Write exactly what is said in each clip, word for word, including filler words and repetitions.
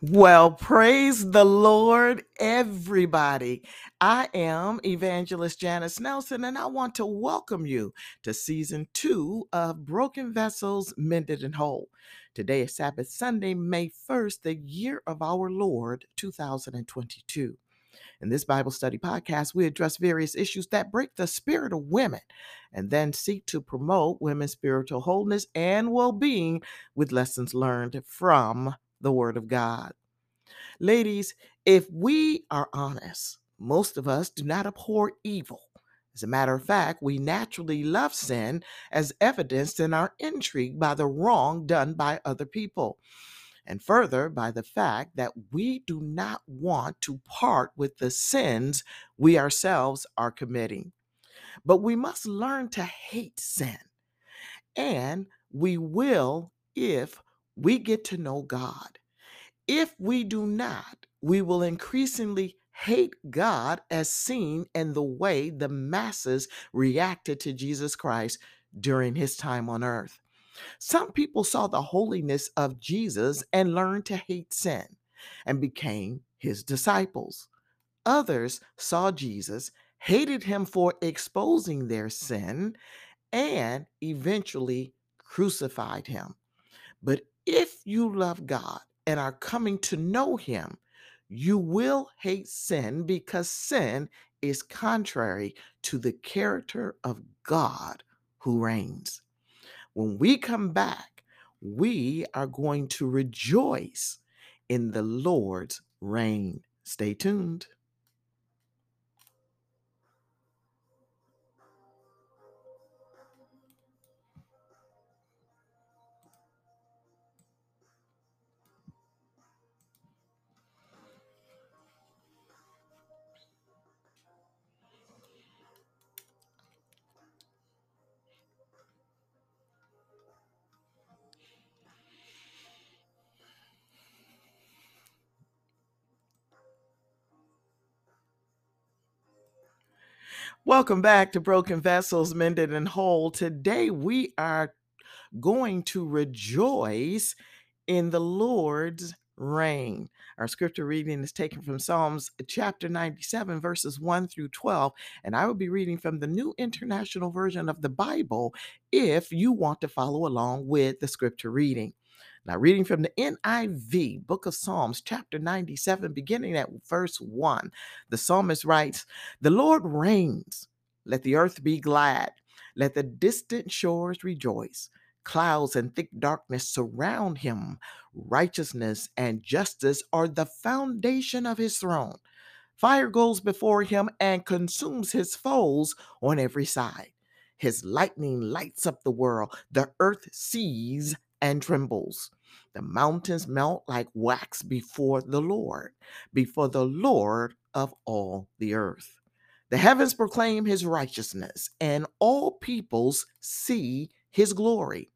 Well, praise the Lord, everybody. I am Evangelist Janice Nelson, and I want to welcome you to season two of Broken Vessels Mended and Whole. Today is Sabbath Sunday, May first, the year of our Lord, two thousand twenty-two. In this Bible study podcast, we address various issues that break the spirit of women and then seek to promote women's spiritual wholeness and well-being with lessons learned from the Word of God. Ladies, if we are honest, most of us do not abhor evil. As a matter of fact, we naturally love sin as evidenced in our intrigue by the wrong done by other people. And further, by the fact that we do not want to part with the sins we ourselves are committing. But we must learn to hate sin. And we will if we get to know God. If we do not, we will increasingly hate God as seen in the way the masses reacted to Jesus Christ during his time on earth. Some people saw the holiness of Jesus and learned to hate sin and became his disciples. Others saw Jesus, hated him for exposing their sin, and eventually crucified him. But if you love God and are coming to know him, you will hate sin because sin is contrary to the character of God who reigns. When we come back, we are going to rejoice in the Lord's reign. Stay tuned. Welcome back to Broken Vessels Mended and Whole. Today we are going to rejoice in the Lord's reign. Our scripture reading is taken from Psalms chapter ninety-seven, verses one through twelve, and I will be reading from the New International Version of the Bible if you want to follow along with the scripture reading. Now, reading from the N I V, Book of Psalms, chapter ninety-seven, beginning at verse one, the psalmist writes, "The Lord reigns. Let the earth be glad. Let the distant shores rejoice. Clouds and thick darkness surround him. Righteousness and justice are the foundation of his throne. Fire goes before him and consumes his foes on every side. His lightning lights up the world. The earth sees and trembles. The mountains melt like wax before the Lord, before the Lord of all the earth. The heavens proclaim his righteousness, and all peoples see his glory.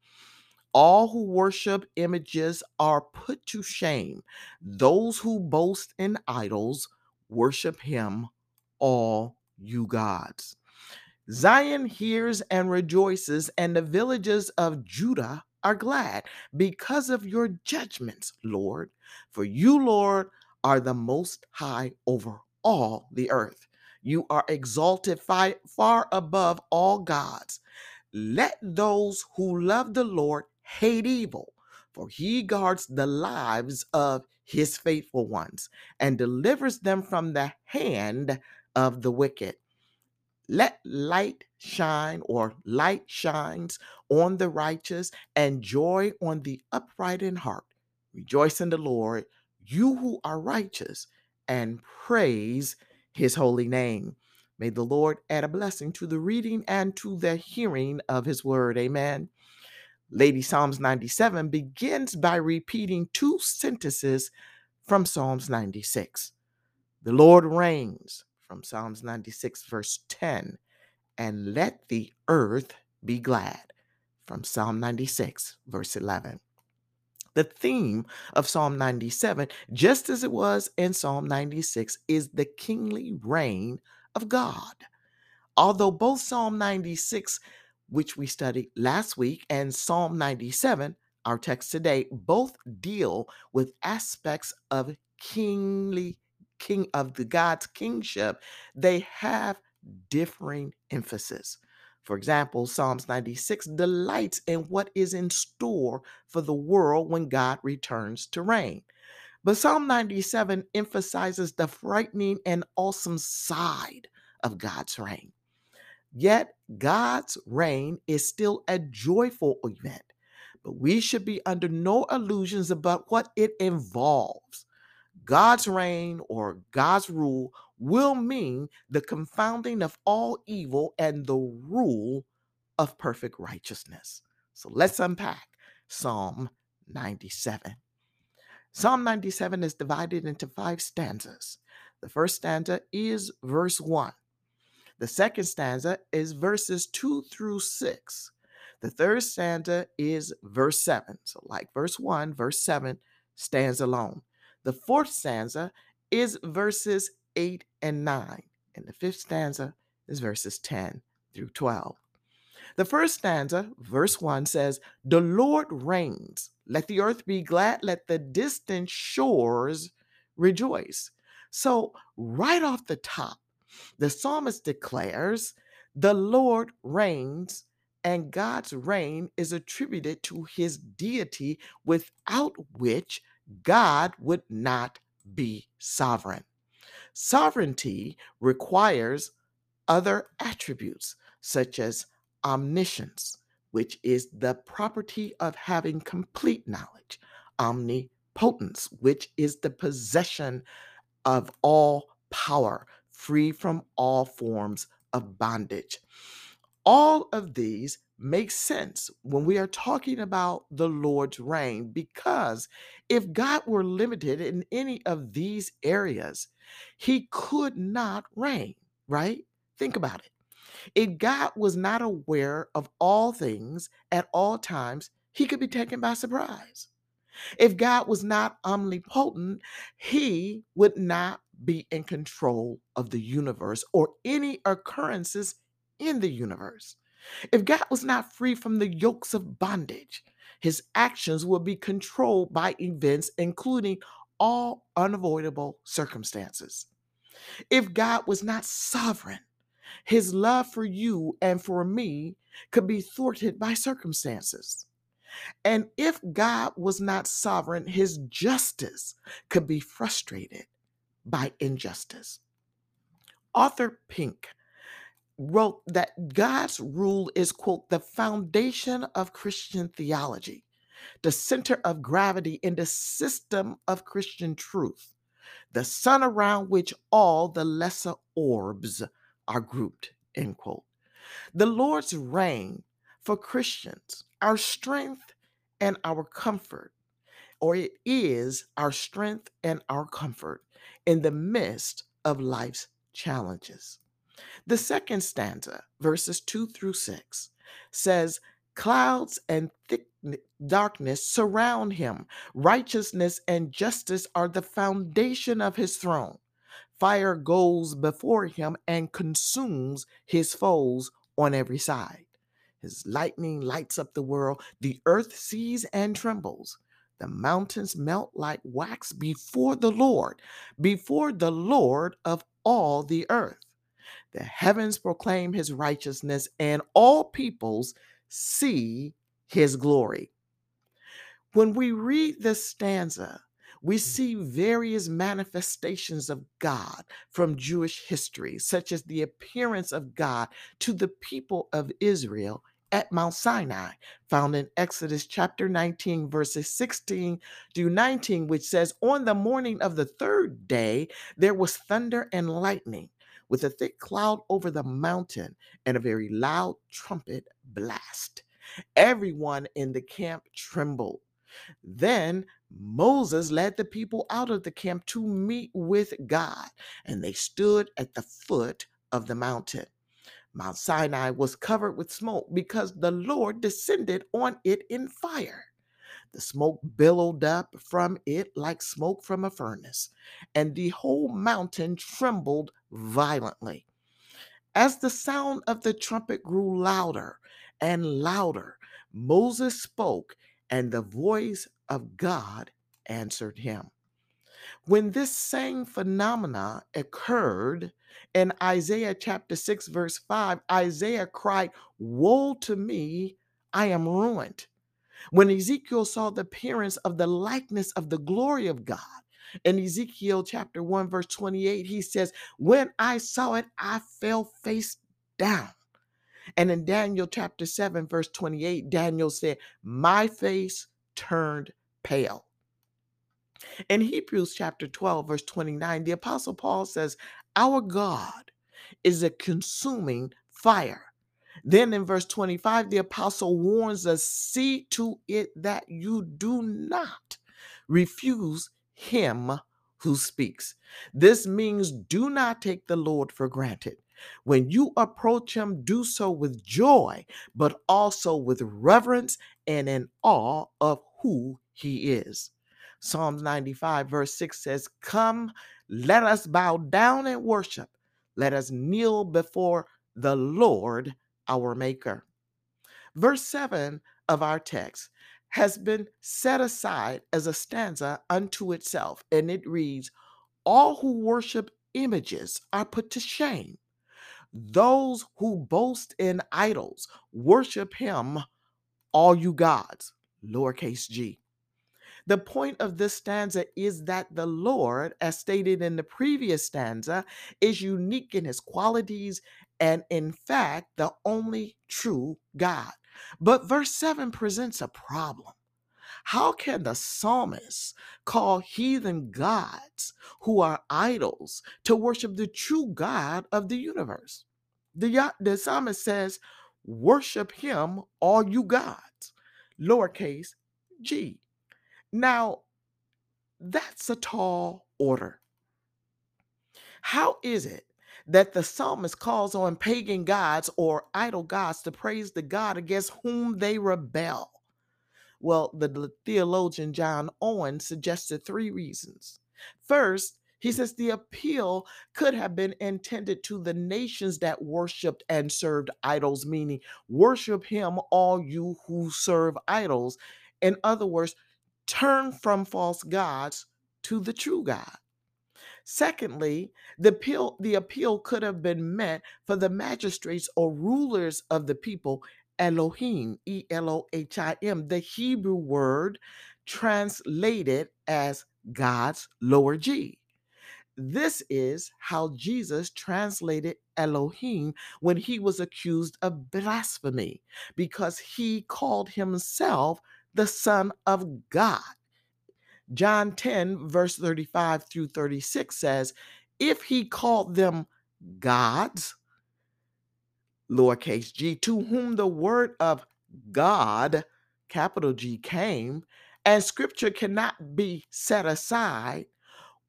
All who worship images are put to shame. Those who boast in idols worship him, all you gods. Zion hears and rejoices, and the villages of Judah are glad because of your judgments, Lord. For you, Lord, are the most high over all the earth. You are exalted far above all gods. Let those who love the Lord hate evil, for he guards the lives of his faithful ones and delivers them from the hand of the wicked. Let light shine or light shines on the righteous and joy on the upright in heart. Rejoice in the Lord, you who are righteous, and praise his holy name." May the Lord add a blessing to the reading and to the hearing of his word. Amen. Lady, Psalms ninety-seven begins by repeating two sentences from Psalms ninety-six. The Lord reigns. From Psalms ninety-six, verse ten, and let the earth be glad, from Psalm ninety-six, verse eleven. The theme of Psalm ninety-seven, just as it was in Psalm ninety-six, is the kingly reign of God. Although both Psalm ninety-six, which we studied last week, and Psalm ninety-seven our text today, both deal with aspects of kingly, king of the God's kingship. They have differing emphasis. For example, Psalms ninety-six delights in what is in store for the world when God returns to reign. But Psalm ninety-seven emphasizes the frightening and awesome side of God's reign. Yet God's reign is still a joyful event, but we should be under no illusions about what it involves. God's reign or God's rule will mean the confounding of all evil and the rule of perfect righteousness. So let's unpack Psalm ninety-seven. Psalm ninety-seven is divided into five stanzas. The first stanza is verse one. The second stanza is verses two through six. The third stanza is verse seven. So like verse one, verse seven stands alone. The fourth stanza is verses eight and nine. And the fifth stanza is verses ten through twelve. The first stanza, verse one, says, "The Lord reigns. Let the earth be glad. Let the distant shores rejoice." So right off the top, the psalmist declares, the Lord reigns, and God's reign is attributed to his deity, without which God would not be sovereign. Sovereignty requires other attributes, such as omniscience, which is the property of having complete knowledge, omnipotence, which is the possession of all power, free from all forms of bondage. All of these make sense when we are talking about the Lord's reign, because if God were limited in any of these areas, he could not reign, right? Think about it. If God was not aware of all things at all times, he could be taken by surprise. If God was not omnipotent, he would not be in control of the universe or any occurrences in the universe. If God was not free from the yokes of bondage, his actions would be controlled by events, including all unavoidable circumstances. If God was not sovereign, his love for you and for me could be thwarted by circumstances. And if God was not sovereign, his justice could be frustrated by injustice. Arthur Pink wrote that God's rule is, quote, "the foundation of Christian theology, the center of gravity in the system of Christian truth, the sun around which all the lesser orbs are grouped," end quote. The Lord's reign for Christians, our strength and our comfort, or it is our strength and our comfort in the midst of life's challenges. The second stanza, verses two through six, says, "Clouds and thick darkness surround him. Righteousness and justice are the foundation of his throne. Fire goes before him and consumes his foes on every side. His lightning lights up the world. The earth sees and trembles. The mountains melt like wax before the Lord, before the Lord of all the earth. The heavens proclaim his righteousness, and all peoples see his glory." When we read this stanza, we see various manifestations of God from Jewish history, such as the appearance of God to the people of Israel at Mount Sinai, found in Exodus chapter nineteen, verses sixteen through nineteen, which says, "On the morning of the third day, there was thunder and lightning, with a thick cloud over the mountain and a very loud trumpet blast. Everyone in the camp trembled. Then Moses led the people out of the camp to meet with God, and they stood at the foot of the mountain. Mount Sinai was covered with smoke because the Lord descended on it in fire. The smoke billowed up from it like smoke from a furnace, and the whole mountain trembled violently. As the sound of the trumpet grew louder and louder, Moses spoke, and the voice of God answered him. When this same phenomena occurred in Isaiah chapter six, verse five, Isaiah cried, "Woe to me, I am ruined." When Ezekiel saw the appearance of the likeness of the glory of God, in Ezekiel chapter one, verse twenty-eight, he says, "When I saw it, I fell face down." And in Daniel chapter seven, verse twenty-eight, Daniel said, "My face turned pale." In Hebrews chapter twelve, verse twenty-nine, the Apostle Paul says, "Our God is a consuming fire." Then in verse twenty-five, the Apostle warns us, "See to it that you do not refuse him who speaks." This means do not take the Lord for granted. When you approach him, do so with joy, but also with reverence and in awe of who he is. Psalms ninety-five verse six says, "Come, let us bow down and worship. Let us kneel before the Lord, our Maker." Verse seven of our text has been set aside as a stanza unto itself, and it reads, "All who worship images are put to shame. Those who boast in idols, worship him, all you gods," lowercase g. The point of this stanza is that the Lord, as stated in the previous stanza, is unique in his qualities and, in fact, the only true God. But verse seven presents a problem. How can the psalmist call heathen gods who are idols to worship the true God of the universe? The, the psalmist says, "Worship him, all you gods," lowercase g. Now, that's a tall order. How is it that the psalmist calls on pagan gods or idol gods to praise the God against whom they rebel? Well, the theologian John Owen suggested three reasons. First, he says the appeal could have been intended to the nations that worshiped and served idols, meaning worship him, all you who serve idols. In other words, turn from false gods to the true God. Secondly, the appeal, the appeal could have been meant for the magistrates or rulers of the people. Elohim, E L O H I M, the Hebrew word translated as God's lower G. This is how Jesus translated Elohim when he was accused of blasphemy, because he called himself the Son of God. John ten, verse thirty-five through thirty-six says, "If he called them gods," lowercase g, "to whom the word of God," capital G, "came, and scripture cannot be set aside,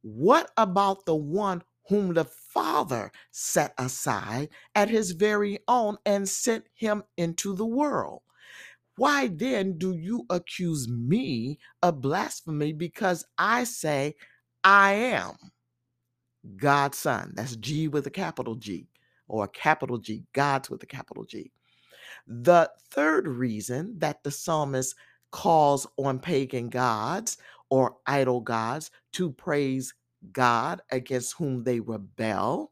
what about the one whom the Father set aside at his very own and sent him into the world? Why then do you accuse me of blasphemy because I say I am God's son?" That's G with a capital G. Or a capital G, gods with a capital G. The third reason that the psalmist calls on pagan gods or idol gods to praise God against whom they rebel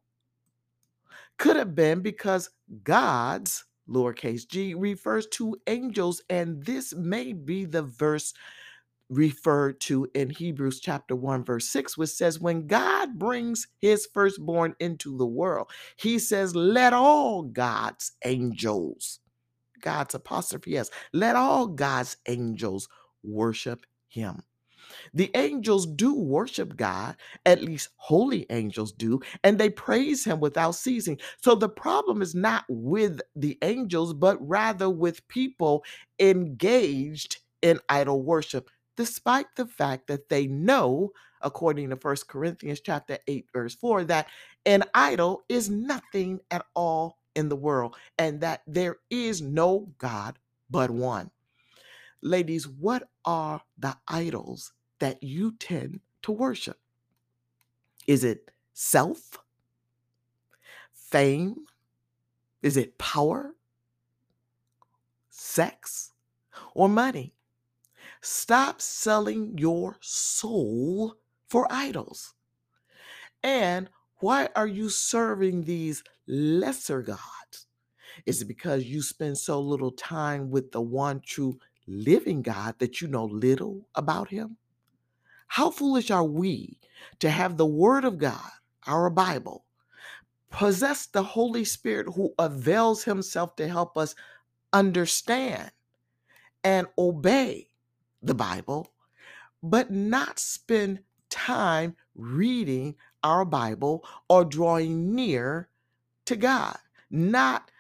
could have been because gods, lowercase g, refers to angels, and this may be the verse referred to in Hebrews chapter one, verse six, which says, "When God brings his firstborn into the world, he says, let all God's angels," God's apostrophe S, "let all God's angels worship him." The angels do worship God, at least holy angels do, and they praise him without ceasing. So the problem is not with the angels, but rather with people engaged in idol worship, despite the fact that they know, according to First Corinthians chapter eight, verse four, that an idol is nothing at all in the world and that there is no God but one. Ladies, what are the idols that you tend to worship? Is it self? Fame? Is it power? Sex? Or money? Stop selling your soul for idols. And why are you serving these lesser gods? Is it because you spend so little time with the one true living God that you know little about him? How foolish are we to have the Word of God, our Bible, possess the Holy Spirit who avails himself to help us understand and obey the Bible, but not spend time reading our Bible or drawing near to God, not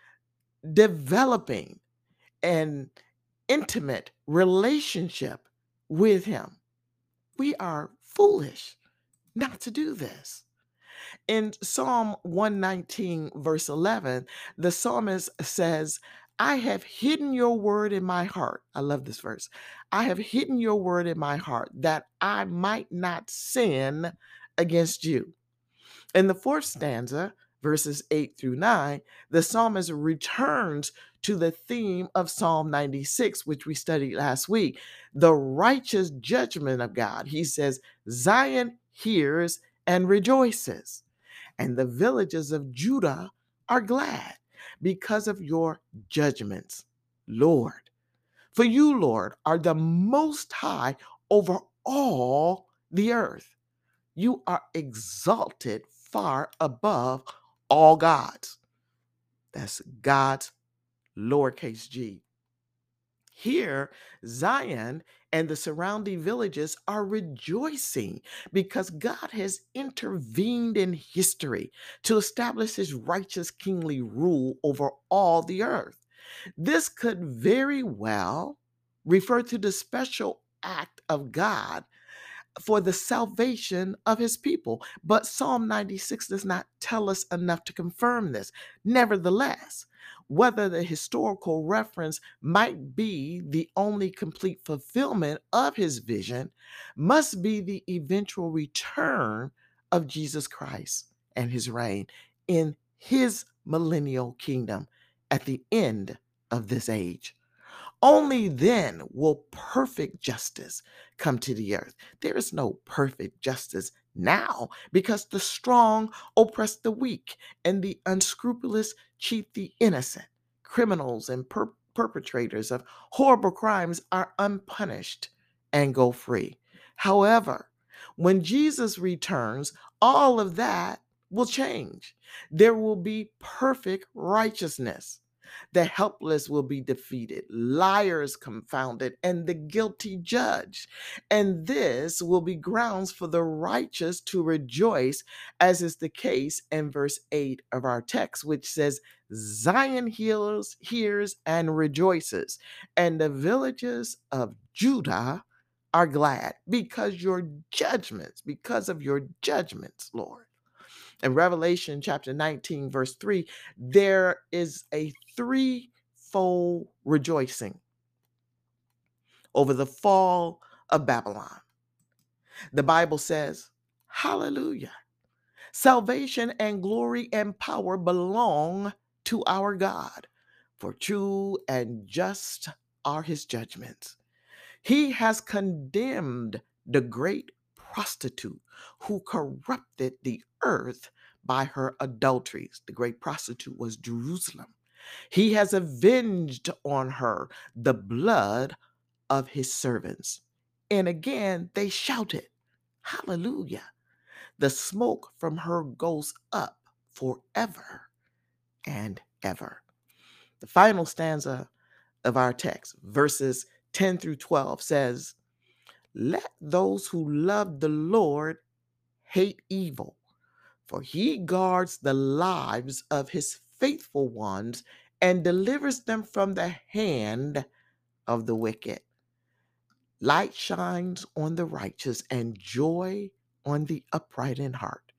developing an intimate relationship with him. We are foolish not to do this. In Psalm one nineteen, verse eleven, the psalmist says, I have hidden your word in my heart. I love this verse. I have hidden your word in my heart that I might not sin against you. In the fourth stanza, verses eight through nine, the psalmist returns to the theme of Psalm ninety-six, which we studied last week, the righteous judgment of God. He says, Zion hears and rejoices, and the villages of Judah are glad because of your judgments, Lord. For you, Lord, are the most high over all the earth. You are exalted far above all gods. That's God's lowercase g. Here, Zion and the surrounding villages are rejoicing because God has intervened in history to establish his righteous kingly rule over all the earth. This could very well refer to the special act of God for the salvation of his people, but Psalm ninety-six does not tell us enough to confirm this. Nevertheless, whether the historical reference might be the only complete fulfillment of his vision, must be the eventual return of Jesus Christ and his reign in his millennial kingdom at the end of this age. Only then will perfect justice come to the earth. There is no perfect justice now because the strong oppress the weak and the unscrupulous cheat the innocent. Criminals and per- perpetrators of horrible crimes are unpunished and go free. However, when Jesus returns, all of that will change. There will be perfect righteousness. The helpless will be defeated, liars confounded, and the guilty judged. And this will be grounds for the righteous to rejoice, as is the case in verse eight of our text, which says, Zion heals, hears and rejoices, and the villages of Judah are glad because your judgments, because of your judgments, Lord. In Revelation chapter nineteen, verse three, there is a threefold rejoicing over the fall of Babylon. The Bible says, Hallelujah! Salvation and glory and power belong to our God, for true and just are his judgments. He has condemned the great prostitute who corrupted the earth by her adulteries. The great prostitute was Jerusalem. He has avenged on her the blood of his servants. And again, they shouted, Hallelujah. The smoke from her goes up forever and ever. The final stanza of our text, verses ten through twelve, says, Let those who love the Lord hate evil, for he guards the lives of his faithful ones and delivers them from the hand of the wicked. Light shines on the righteous and joy on the upright in heart.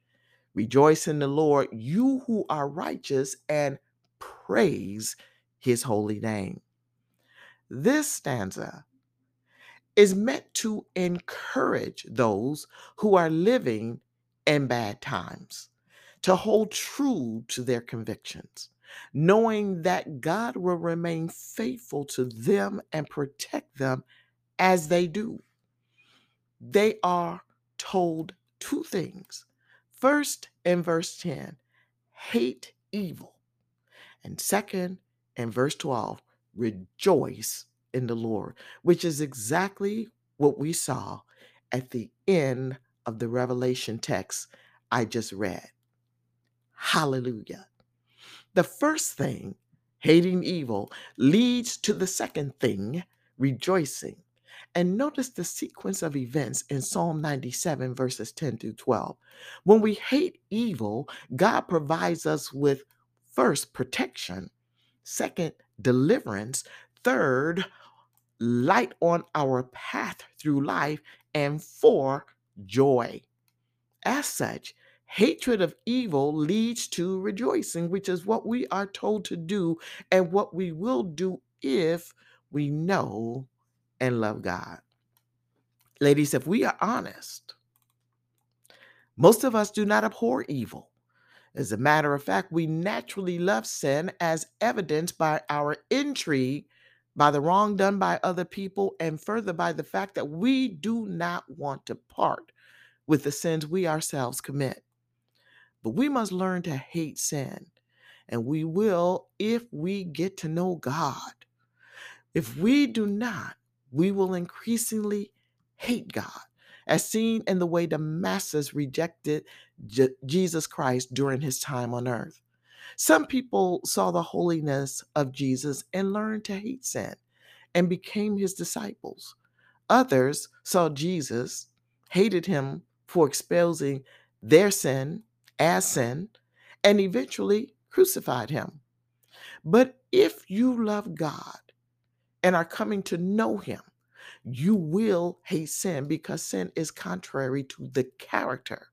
Rejoice in the Lord, you who are righteous, and praise his holy name. This stanza is meant to encourage those who are living in bad times to hold true to their convictions, knowing that God will remain faithful to them and protect them as they do. They are told two things. First, in verse ten, hate evil. And second, in verse twelve, rejoice in the Lord, which is exactly what we saw at the end of the Revelation text I just read. Hallelujah. The first thing, hating evil, leads to the second thing, rejoicing. And notice the sequence of events in Psalm ninety-seven, verses ten through twelve. When we hate evil, God provides us with, first, protection, second, deliverance, third, light on our path through life, and four, joy. As such, hatred of evil leads to rejoicing, which is what we are told to do and what we will do if we know and love God. Ladies, if we are honest, most of us do not abhor evil. As a matter of fact, we naturally love sin as evidenced by our intrigue, by the wrong done by other people, and further by the fact that we do not want to part with the sins we ourselves commit. But we must learn to hate sin, and we will if we get to know God. If we do not, we will increasingly hate God, as seen in the way the masses rejected Je- Jesus Christ during his time on earth. Some people saw the holiness of Jesus and learned to hate sin and became his disciples. Others saw Jesus, hated him for exposing their sin as sin, and eventually crucified him. But if you love God and are coming to know him, you will hate sin, because sin is contrary to the character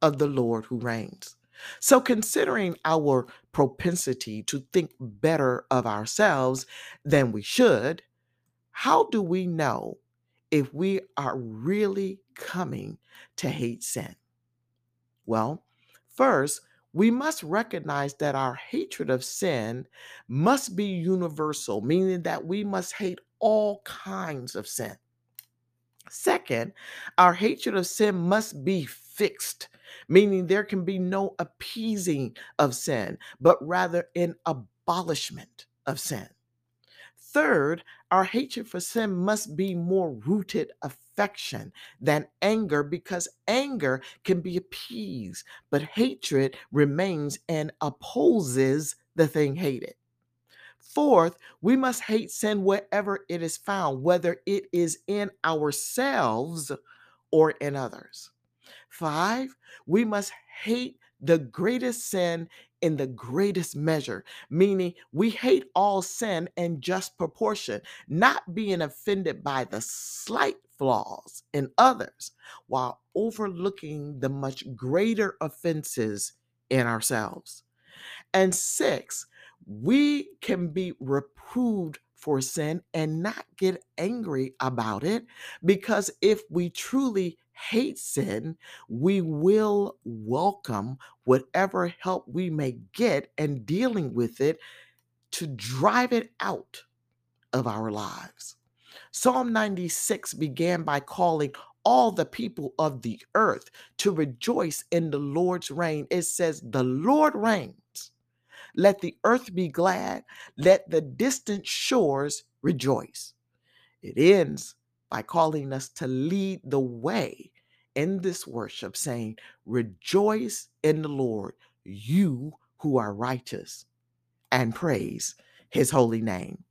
of the Lord who reigns. So considering our propensity to think better of ourselves than we should, how do we know if we are really coming to hate sin? Well, first, we must recognize that our hatred of sin must be universal, meaning that we must hate all kinds of sin. Second, our hatred of sin must be fixed, meaning there can be no appeasing of sin, but rather an abolishment of sin. Third, our hatred for sin must be more rooted affection than anger, because anger can be appeased, but hatred remains and opposes the thing hated. Fourth, we must hate sin wherever it is found, whether it is in ourselves or in others. Five, we must hate the greatest sin in the greatest measure, meaning we hate all sin in just proportion, not being offended by the slight flaws in others while overlooking the much greater offenses in ourselves. And six, we can be reproved for sin and not get angry about it, because if we truly hate sin, we will welcome whatever help we may get in dealing with it to drive it out of our lives. Psalm ninety-six began by calling all the people of the earth to rejoice in the Lord's reign. It says, "The Lord reigns. Let the earth be glad. Let the distant shores rejoice." It ends by calling us to lead the way in this worship, saying, "Rejoice in the Lord, you who are righteous, and praise his holy name."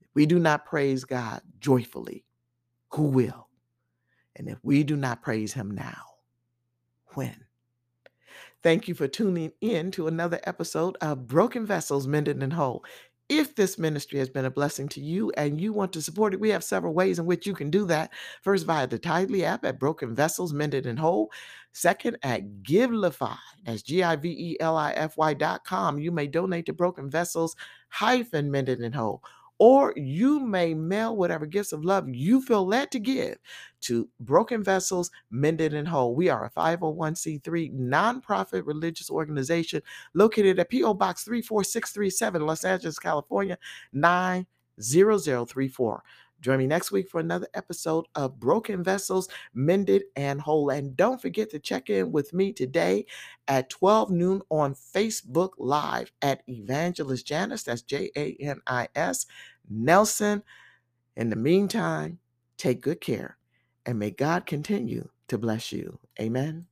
If we do not praise God joyfully, who will? And if we do not praise him now, when? Thank you for tuning in to another episode of Broken Vessels Mended and Whole. If this ministry has been a blessing to you and you want to support it, we have several ways in which you can do that. First, via the Tidely app at Broken Vessels Mended and Whole. Second, at GiveLify, that's G I V E L I F Y dot com. You may donate to Broken Vessels hyphen Mended and Whole. Or you may mail whatever gifts of love you feel led to give to Broken Vessels Mended and Whole. We are a five oh one c three nonprofit religious organization located at P O Box three four six three seven, Los Angeles, California, nine zero zero three four. Join me next week for another episode of Broken Vessels Mended and Whole. And don't forget to check in with me today at twelve noon on Facebook Live at Evangelist Janice. That's J A N I S Nelson. In the meantime, take good care and may God continue to bless you. Amen.